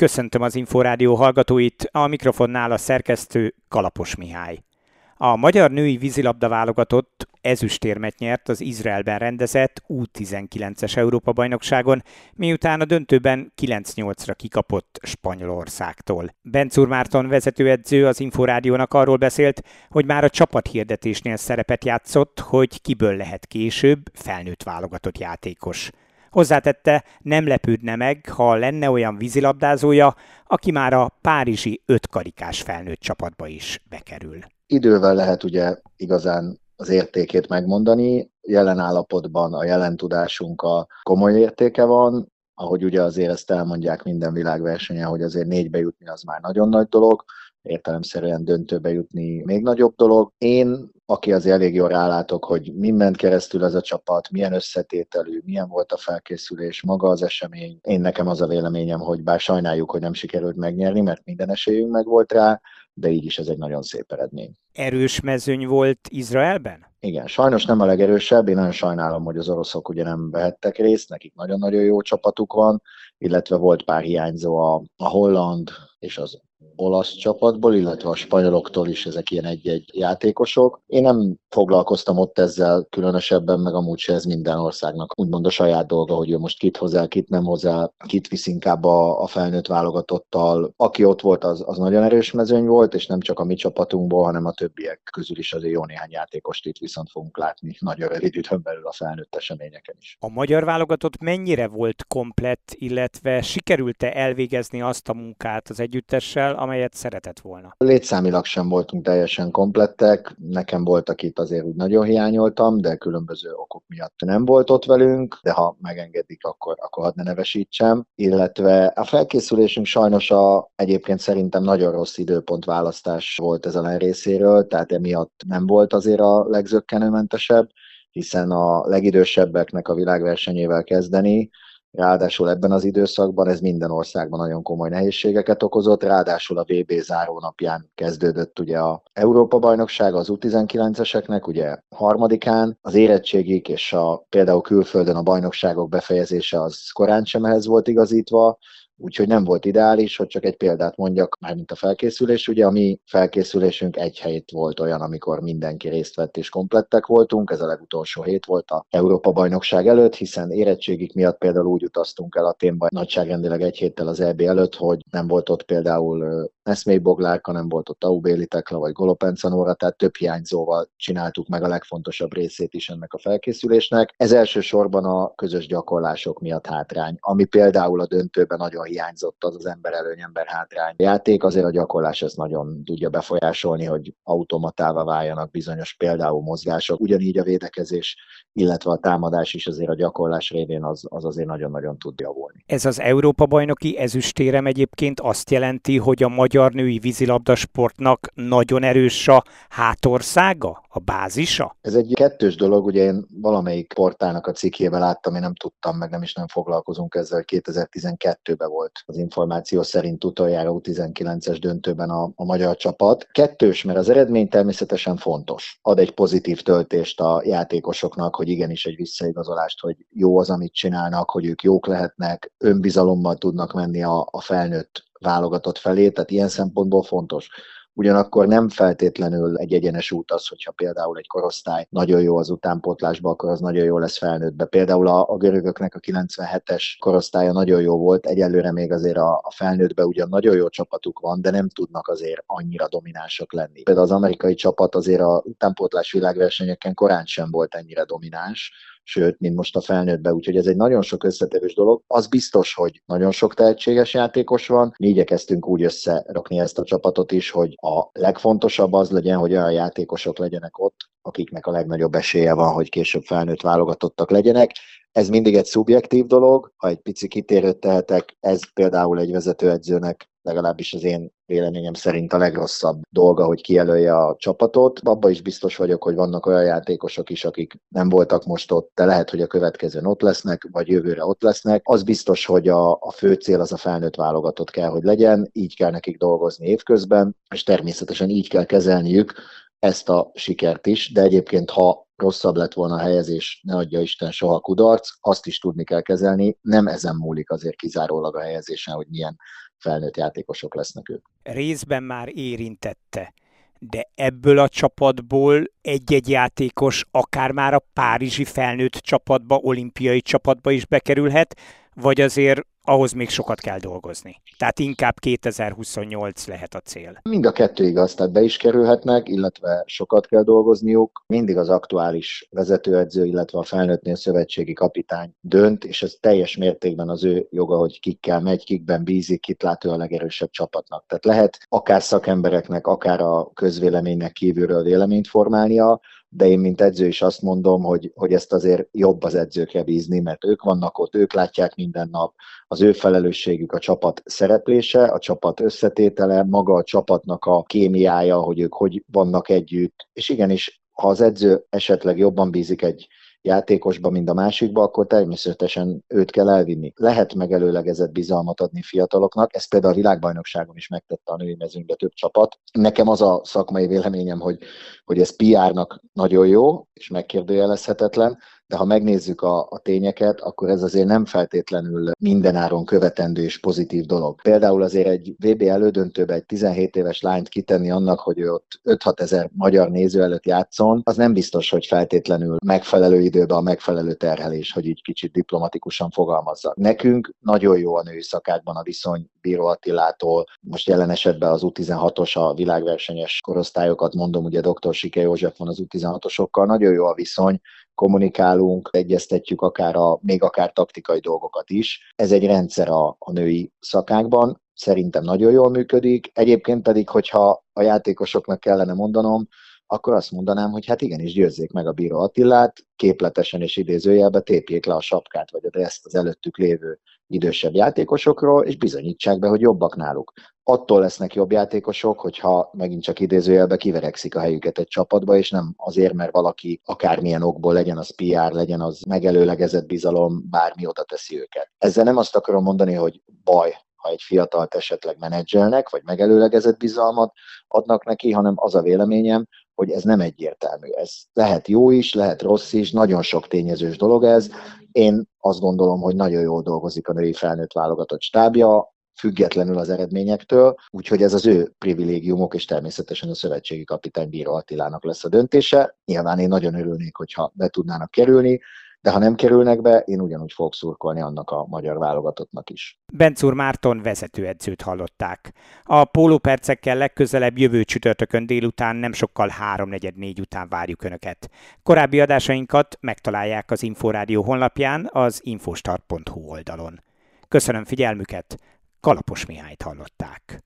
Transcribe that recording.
Köszöntöm az Infórádió hallgatóit, a mikrofonnál a szerkesztő Kalapos Mihály. A magyar női vízilabda-válogatott ezüstérmet nyert az Izraelben rendezett U19-es Európa-bajnokságon, miután a döntőben 9-8-ra kikapott Spanyolországtól. Bencúr Márton vezetőedző az Infórádiónak arról beszélt, hogy már a csapathirdetésnél szerepet játszott, hogy kiből lehet később felnőtt válogatott játékos. Hozzátette, nem lepődne meg, ha lenne olyan vízilabdázója, aki már a párizsi 5 karikás felnőtt csapatba is bekerül. Idővel lehet ugye igazán az értékét megmondani. Jelen állapotban a jelen tudásunk a komoly értéke van, ahogy ugye azért ezt elmondják minden világversenyen, hogy azért 4-be jutni az már nagyon nagy dolog, értelemszerűen döntőbe jutni még nagyobb dolog. Én, aki azért elég jól rálátok, hogy mi ment keresztül ez a csapat, milyen összetételű, milyen volt a felkészülés, maga az esemény. Én nekem az a véleményem, hogy bár sajnáljuk, hogy nem sikerült megnyerni, mert minden esélyünk meg volt rá, de így is ez egy nagyon szép eredmény. Erős mezőny volt Izraelben? Igen, sajnos nem a legerősebb. Én nagyon sajnálom, hogy az oroszok ugye nem vehettek részt, nekik nagyon-nagyon jó csapatuk van, illetve volt pár hiányzó a holland és az olasz csapatból, illetve a spanyoloktól is ezek ilyen egy-egy játékosok. Én nem foglalkoztam ott ezzel különösebben, meg amúgy se ez minden országnak úgymond a saját dolga, hogy ő most kit hozzá, kit nem hozzá, kit visz inkább a felnőtt válogatottal. Aki ott volt, az nagyon erős mezőny volt, és nem csak a mi csapatunkból, hanem a többiek közül is azért jó néhány játékost itt viszont fogunk látni nagyon rövid időn belül a felnőtt eseményeken is. A magyar válogatott mennyire volt komplett, illetve sikerült-e elvégezni azt a munkát az együttessel, amelyet szeretett volna? Létszámilag sem voltunk teljesen komplettek. Nekem voltak itt azért úgy nagyon hiányoltam, de különböző okok miatt nem volt ott velünk, de ha megengedik, akkor hadd ne nevesítsem. Illetve a felkészülésünk sajnos egyébként szerintem nagyon rossz időpont választás volt ez a részéről, tehát emiatt nem volt azért a legzökkenőmentesebb, hiszen a legidősebbeknek a világversenyével kezdeni, ráadásul ebben az időszakban ez minden országban nagyon komoly nehézségeket okozott, ráadásul a VB zárónapján kezdődött ugye a Európa-bajnokság az U19-eseknek, ugye 3-án, az érettségik és például külföldön a bajnokságok befejezése az korán sem ehhez volt igazítva, úgyhogy nem volt ideális, hogy csak egy példát mondjak, mármint a felkészülés. Ugye a mi felkészülésünk egy hét volt olyan, amikor mindenki részt vett és komplettek voltunk. Ez a legutolsó hét volt a Európa-bajnokság előtt, hiszen érettségik miatt például úgy utaztunk el Athénba nagyságrendileg egy héttel az EB előtt, hogy nem volt ott például Eszmély Boglárka, nem volt ott Taubéli Tekla vagy Golopencanóra, tehát több hiányzóval csináltuk meg a legfontosabb részét is ennek a felkészülésnek. Ez elsősorban a közös gyakorlások miatt hátrány, ami például a döntőben nagyon hiányzott, az ember előny, ember hátrány játék. Azért a gyakorlás ezt nagyon tudja befolyásolni, hogy automatává váljanak bizonyos például mozgások. Ugyanígy a védekezés, illetve a támadás is azért a gyakorlás révén az azért nagyon-nagyon tud javulni. Ez az Európa-bajnoki ezüstérem egyébként azt jelenti, hogy a magyar női vízilabdasportnak nagyon erős a hátországa, a bázisa? Ez egy kettős dolog, ugye én valamelyik portálnak a cikkében láttam, én nem tudtam, meg nem foglalkozunk ezzel, 2012-ben volt az információ szerint utoljára U19-es döntőben a magyar csapat. Kettős, mert az eredmény természetesen fontos. Ad egy pozitív töltést a játékosoknak, hogy igenis egy visszaigazolást, hogy jó az, amit csinálnak, hogy ők jók lehetnek, önbizalommal tudnak menni a felnőtt válogatott felé, tehát ilyen szempontból fontos. Ugyanakkor nem feltétlenül egy egyenes út az, hogyha például egy korosztály nagyon jó az utánpótlásba, akkor az nagyon jó lesz felnőttbe. Például a görögöknek a 97-es korosztálya nagyon jó volt, egyelőre még azért a felnőttbe ugyan nagyon jó csapatuk van, de nem tudnak azért annyira dominánsak lenni. Például az amerikai csapat azért az utánpótlás világversenyeken korán sem volt ennyire domináns, sőt, mint most a felnőttben, úgyhogy ez egy nagyon sok összetevős dolog. Az biztos, hogy nagyon sok tehetséges játékos van, mi igyekeztünk úgy összerakni ezt a csapatot is, hogy a legfontosabb az legyen, hogy olyan játékosok legyenek ott, akiknek a legnagyobb esélye van, hogy később felnőtt válogatottak legyenek. Ez mindig egy szubjektív dolog, ha egy pici kitérőt tehetek, ez például egy vezetőedzőnek legalábbis az én véleményem szerint a legrosszabb dolga, hogy kijelölje a csapatot. Abban is biztos vagyok, hogy vannak olyan játékosok is, akik nem voltak most ott, de lehet, hogy a következőn ott lesznek, vagy jövőre ott lesznek. Az biztos, hogy a fő cél az a felnőtt válogatott kell, hogy legyen, így kell nekik dolgozni évközben, és természetesen így kell kezelniük ezt a sikert is, de egyébként, ha rosszabb lett volna a helyezés, ne adja Isten soha kudarc, azt is tudni kell kezelni, nem ezen múlik azért kizárólag a helyezésen, hogy milyen felnőtt játékosok lesznek ők. Részben már érintette, de ebből a csapatból egy-egy játékos akár már a párizsi felnőtt csapatba, olimpiai csapatba is bekerülhet, vagy azért ahhoz még sokat kell dolgozni. Tehát inkább 2028 lehet a cél. Mind a kettő igaz, tehát be is kerülhetnek, illetve sokat kell dolgozniuk. Mindig az aktuális vezetőedző, illetve a felnőttnél szövetségi kapitány dönt, és ez teljes mértékben az ő joga, hogy kikkel megy, kikben bízik, kit lát ő a legerősebb csapatnak. Tehát lehet akár szakembereknek, akár a közvéleménynek kívülről véleményt formálnia, de én, mint edző is azt mondom, hogy ezt azért jobb az edzőkre bízni, mert ők vannak ott, ők látják minden nap, az ő felelősségük a csapat szereplése, a csapat összetétele, maga a csapatnak a kémiája, hogy ők hogy vannak együtt. És igenis, ha az edző esetleg jobban bízik egy játékosba, mint a másikba, akkor természetesen őt kell elvinni. Lehet megelőlegezett bizalmat adni fiataloknak, ezt például a világbajnokságon is megtette a női mezőnybe több csapat. Nekem az a szakmai véleményem, hogy ez PR-nak nagyon jó, és megkérdőjelezhetetlen, de ha megnézzük a tényeket, akkor ez azért nem feltétlenül mindenáron követendő és pozitív dolog. Például azért egy VB elődöntőbe egy 17 éves lányt kitenni annak, hogy ő ott 5-6 ezer magyar néző előtt játszon, az nem biztos, hogy feltétlenül megfelelő időben a megfelelő terhelés, hogy így kicsit diplomatikusan fogalmazzak. Nekünk nagyon jó a női szakákban a viszony Bíró Attilától, most jelen esetben az U16-os, a világversenyes korosztályokat mondom, ugye dr. Sike József van az U16-osokkal, nagyon jó a viszony, kommunikálunk, egyeztetjük még akár taktikai dolgokat is. Ez egy rendszer a női szakákban, szerintem nagyon jól működik, egyébként pedig, hogyha a játékosoknak kellene mondanom, akkor azt mondanám, hogy hát igenis győzzék meg a Bíró Attilát, képletesen és idézőjelbe tépjék le a sapkát, vagy a dresszt az előttük lévő idősebb játékosokról, és bizonyítsák be, hogy jobbak náluk. Attól lesznek jobb játékosok, hogyha megint csak idézőjelbe kiverekszik a helyüket egy csapatba, és nem azért, mert valaki akármilyen okból, legyen az PR, legyen az megelőlegezett bizalom, bármi oda teszi őket. Ezzel nem azt akarom mondani, hogy baj, ha egy fiatalt esetleg menedzselnek, vagy megelőlegezett bizalmat adnak neki, hanem az a véleményem, hogy ez nem egyértelmű. Ez lehet jó is, lehet rossz is, nagyon sok tényezős dolog ez. Én azt gondolom, hogy nagyon jól dolgozik a női felnőtt válogatott stábja, függetlenül az eredményektől, úgyhogy ez az ő privilégiumok, és természetesen a szövetségi kapitány Bíró Attilának lesz a döntése. Nyilván én nagyon örülnék, hogyha be tudnának kerülni, de ha nem kerülnek be, én ugyanúgy fogok szurkolni annak a magyar válogatottnak is. Bencúr Márton vezetőedzőt hallották. A pólópercekkel legközelebb jövő csütörtökön délután, nem sokkal 3-4 után várjuk Önöket. Korábbi adásainkat megtalálják az Infórádió honlapján, az infostart.hu oldalon. Köszönöm figyelmüket, Kalapos Mihályt hallották.